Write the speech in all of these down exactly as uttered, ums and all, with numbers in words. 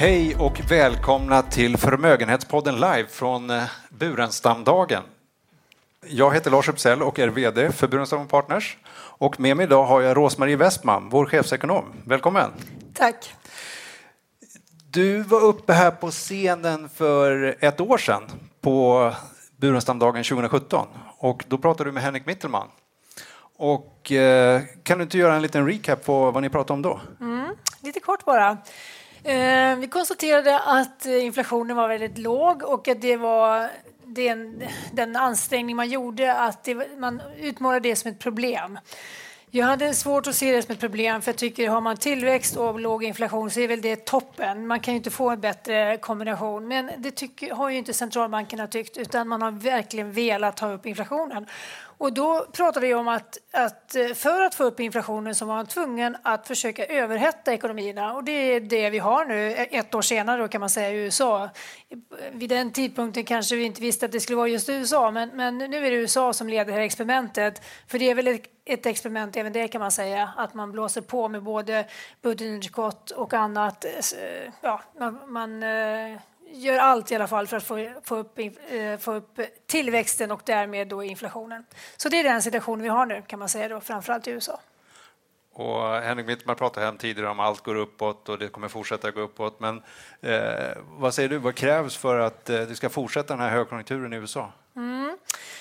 Hej och välkomna till Förmögenhetspodden live från Burenstamdagen. Jag heter Lars Uppsell och är vd för Burenstam Partners. Och med mig idag har jag Rosmarie Westman, vår chefsekonom. Välkommen! Tack! Du var uppe här på scenen för ett år sedan på Burenstamdagen tjugo sjutton. Och då pratade du med Henrik Mittelman. Och eh, kan du inte göra en liten recap på vad ni pratade om då? Mm, lite kort bara. Eh, vi konstaterade att inflationen var väldigt låg och att det var den, den ansträngning man gjorde att det, man utmålade det som ett problem. Jag hade svårt att se det som ett problem, för jag tycker har man tillväxt och låg inflation så är väl det toppen. Man kan ju inte få en bättre kombination, men det tycker, har ju inte centralbankerna tyckt, utan man har verkligen velat ta upp inflationen. Och då pratade vi om att, att för att få upp inflationen så var man tvungen att försöka överhetta ekonomierna. Och det är det vi har nu, ett år senare då kan man säga i U S A. Vid den tidpunkten kanske vi inte visste att det skulle vara just U S A, men, men nu är det U S A som leder det här experimentet. För det är väl ett, ett experiment, även det kan man säga, att man blåser på med både budgetunderskott och annat. Ja, man... man gör allt i alla fall för att få, få, upp, få upp tillväxten och därmed då inflationen. Så det är den situationen vi har nu, kan man säga då, framförallt i U S A. Och Henrik Mittelman pratade här tidigare om att allt går uppåt och det kommer fortsätta gå uppåt. Men eh, vad säger du, vad krävs för att eh, det ska fortsätta den här högkonjunkturen i U S A? Mm.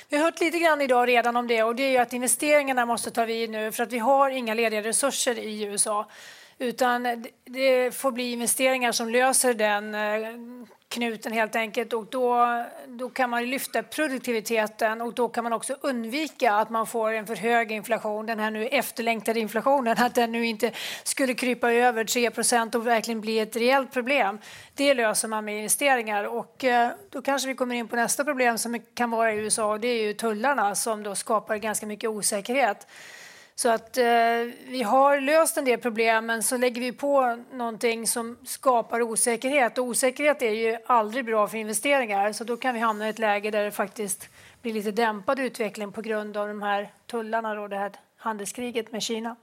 Vi har hört lite grann idag redan om det, och det är ju att investeringarna måste ta vid nu, för att vi har inga lediga resurser i U S A. Utan det får bli investeringar som löser den knuten helt enkelt, och då, då kan man lyfta produktiviteten, och då kan man också undvika att man får en för hög inflation. Den här nu efterlängtade inflationen, att den nu inte skulle krypa över tre procent och verkligen bli ett rejält problem. Det löser man med investeringar, och då kanske vi kommer in på nästa problem som kan vara i U S A, och det är ju tullarna som då skapar ganska mycket osäkerhet. Så att eh, vi har löst en del problem, men så lägger vi på någonting som skapar osäkerhet. Och osäkerhet är ju aldrig bra för investeringar, så då kan vi hamna i ett läge där det faktiskt blir lite dämpad utveckling på grund av de här tullarna och det här handelskriget med Kina.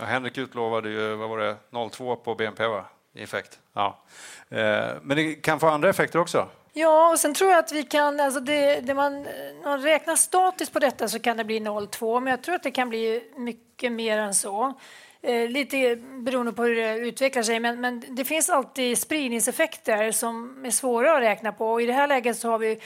Ja, Henrik utlovade ju, vad var det, noll komma två på B N P, va? I effekt. Ja. Eh, men det kan få andra effekter också. Ja, och sen tror jag att vi kan, alltså det, det man, när man räknar statiskt på detta så kan det bli noll komma två, men jag tror att det kan bli mycket mer än så. Eh, lite beroende på hur det utvecklar sig, men, men det finns alltid spridningseffekter som är svåra att räkna på, och i det här läget så har vi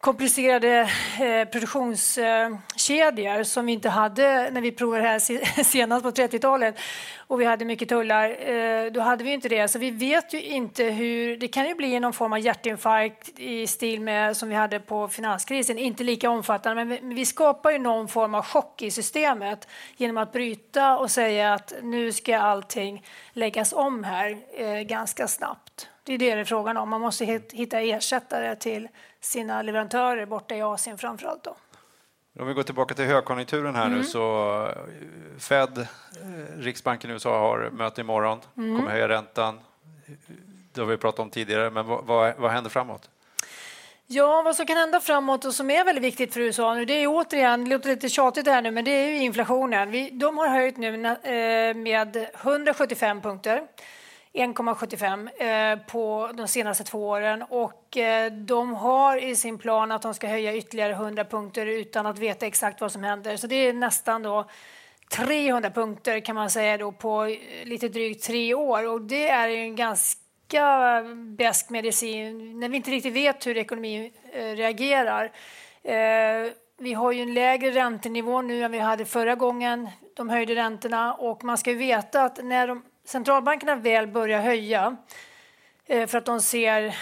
komplicerade eh, produktionskedjor eh, som vi inte hade när vi provade det här senast på trettiotalet, och vi hade mycket tullar, eh, då hade vi inte det. Så vi vet ju inte hur, det kan ju bli någon form av hjärtinfarkt i stil med som vi hade på finanskrisen, inte lika omfattande, men vi, vi skapar ju någon form av chock i systemet genom att bryta och säga att nu ska allting läggas om här eh, ganska snabbt. Det är det det är frågan om. Man måste hitta ersättare till sina leverantörer borta i Asien framförallt då. Om vi går tillbaka till högkonjunkturen här mm. nu, så Fed, Riksbanken i U S A har möte imorgon, mm. kommer höja räntan. Det har vi pratat om tidigare, men vad, vad, vad händer framåt? Ja, vad som kan hända framåt och som är väldigt viktigt för U S A nu, det är återigen, det låter lite tjatigt här nu, men det är ju inflationen. Vi, de har höjt nu med hundrasjuttiofem punkter. en komma sjuttiofem eh, på de senaste två åren, och eh, de har i sin plan att de ska höja ytterligare hundra punkter utan att veta exakt vad som händer. Så det är nästan då trehundra punkter kan man säga då på lite drygt tre år, och det är en ganska besk medicin när vi inte riktigt vet hur ekonomin eh, reagerar. Eh, vi har ju en lägre räntenivå nu än vi hade förra gången de höjde räntorna, och man ska ju veta att när de centralbankerna väl börjar höja för att de ser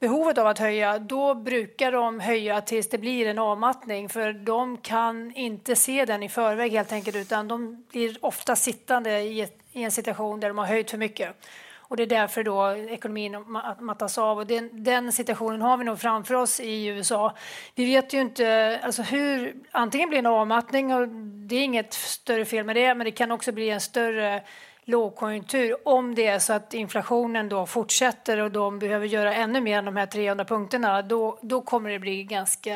behovet av att höja, då brukar de höja tills det blir en avmattning, för de kan inte se den i förväg helt enkelt, utan de blir ofta sittande i en situation där de har höjt för mycket, och det är därför då ekonomin mattas av, och den, den situationen har vi nog framför oss i U S A. Vi vet ju inte alltså hur, antingen blir en avmattning, och det är inget större fel med det, men det kan också bli en större lågkonjunktur om det är så att inflationen då fortsätter och de behöver göra ännu mer än de här trehundra punkterna, då, då kommer det bli ganska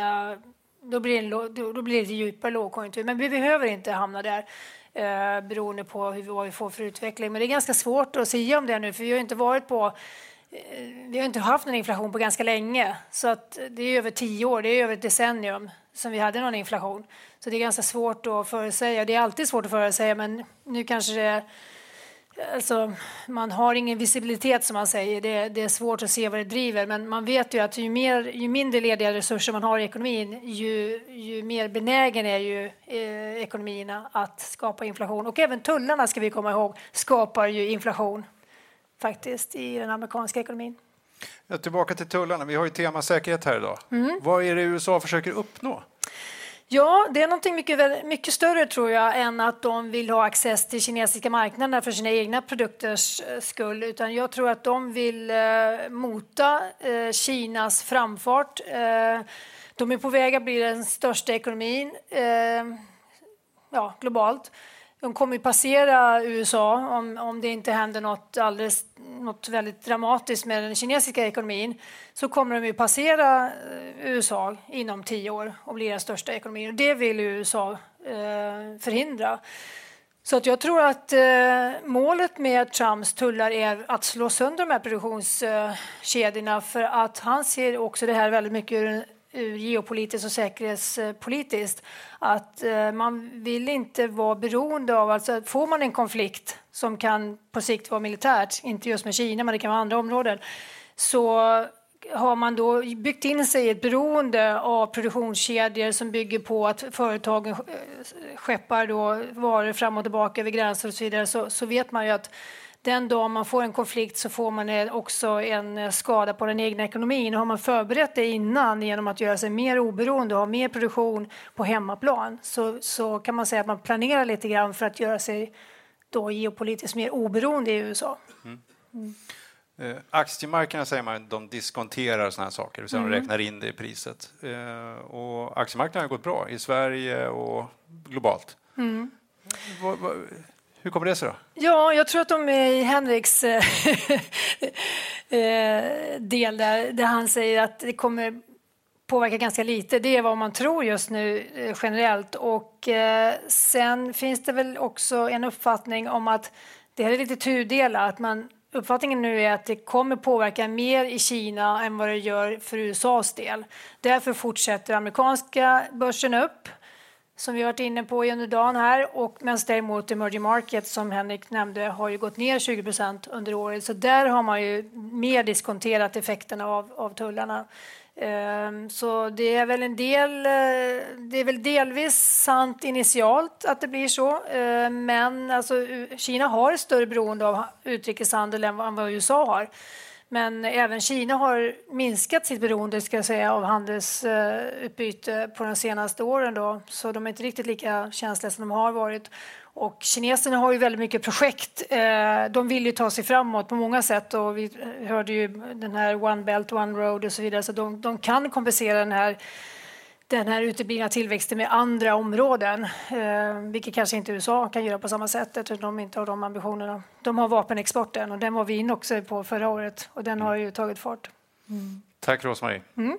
då blir, det, då blir det djupare lågkonjunktur, men vi behöver inte hamna där. eh, beroende på hur, vad vi får för utveckling. Men det är ganska svårt att säga om det nu, för vi har inte varit på eh, vi har inte haft någon inflation på ganska länge. Så att det är över tio år, det är över ett decennium som vi hade någon inflation. Så det är ganska svårt att förutsäga. Det är alltid svårt att förutsäga, men nu kanske det är, alltså, man har ingen visibilitet som man säger. Det, det är svårt att se vad det driver. Men man vet ju att ju, mer, ju mindre lediga resurser man har i ekonomin, ju, ju mer benägen är ju eh, ekonomierna att skapa inflation. Och även tullarna, ska vi komma ihåg, skapar ju inflation faktiskt i den amerikanska ekonomin. Ja, tillbaka till tullarna. Vi har ju tema säkerhet här idag. Mm. Vad är det U S A försöker uppnå? Ja, det är något mycket, mycket större tror jag än att de vill ha access till kinesiska marknader för sina egna produkters skull. Utan jag tror att de vill eh, mota eh, Kinas framfart. Eh, de är på väg att bli den största ekonomin eh, ja, globalt. De kommer att passera U S A om, om det inte händer något, alldeles, något väldigt dramatiskt med den kinesiska ekonomin. Så kommer de att passera U S A inom tio år och bli den största ekonomin. Och det vill U S A eh, förhindra. Så att jag tror att eh, målet med Trumps tullar är att slå sönder de här produktionskedjorna. Eh, för att han ser också det här väldigt mycket ur ur geopolitiskt och säkerhetspolitiskt, att man vill inte vara beroende av, alltså får man en konflikt som kan på sikt vara militärt, inte just med Kina men det kan vara andra områden, så har man då byggt in sig i ett beroende av produktionskedjor som bygger på att företagen skeppar då varor fram och tillbaka över gränser och så vidare, så, så vet man ju att den dag man får en konflikt så får man också en skada på den egna ekonomin. Och har man förberett det innan genom att göra sig mer oberoende och ha mer produktion på hemmaplan, så, så kan man säga att man planerar lite grann för att göra sig då geopolitiskt mer oberoende i U S A. Mm. Mm. Eh, aktiemarknaden säger man, de diskonterar sådana här saker, och sen mm. räknar in det i priset. Eh, och aktiemarknaden har gått bra i Sverige och globalt. Mm. Va, va, Hur kommer det sig då? Ja, jag tror att de är i Henriks del där, där han säger att det kommer påverka ganska lite. Det är vad man tror just nu generellt. Och eh, sen finns det väl också en uppfattning om att det här är lite tudelat. Att man, uppfattningen nu är att det kommer påverka mer i Kina än vad det gör för U S A:s del. Därför fortsätter amerikanska börsen upp, som vi har varit inne på under dagen här, och medan däremot emerging market som Henrik nämnde har ju gått ner tjugo procent under året, så där har man ju mer diskonterat effekterna av, av tullarna. Um, så det är väl en del, det är väl delvis sant initialt att det blir så, uh, men alltså Kina har ett större beroende av utrikeshandel än vad U S A har. Men även Kina har minskat sitt beroende, ska jag säga, av handelsutbyte på de senaste åren då. Så de är inte riktigt lika känsliga som de har varit. Och kineserna har ju väldigt mycket projekt. De vill ju ta sig framåt på många sätt. Och vi hörde ju den här One Belt, One Road och så vidare. Så de, de kan kompensera den här, den här uteblivna tillväxten med andra områden. Vilket kanske inte U S A kan göra på samma sätt, eftersom de inte har de ambitionerna. De har vapenexporten, och den var vi in också på förra året. Och den har ju tagit fart. Mm. Tack Rosmarie. Mm.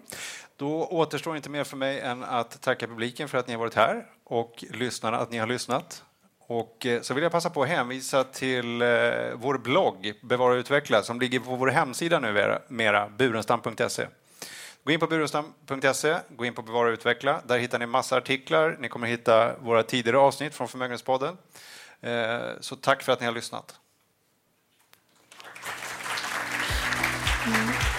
Då återstår inte mer för mig än att tacka publiken för att ni har varit här. Och lyssnarna att ni har lyssnat. Och så vill jag passa på att hänvisa till vår blogg Bevara och Utveckla, som ligger på vår hemsida nu mera, burenstam punkt se. Gå in på burenstam punkt se, gå in på Bevara och Utveckla. Där hittar ni massa artiklar. Ni kommer hitta våra tidigare avsnitt från Förmögenhetspodden. Så tack för att ni har lyssnat. Mm.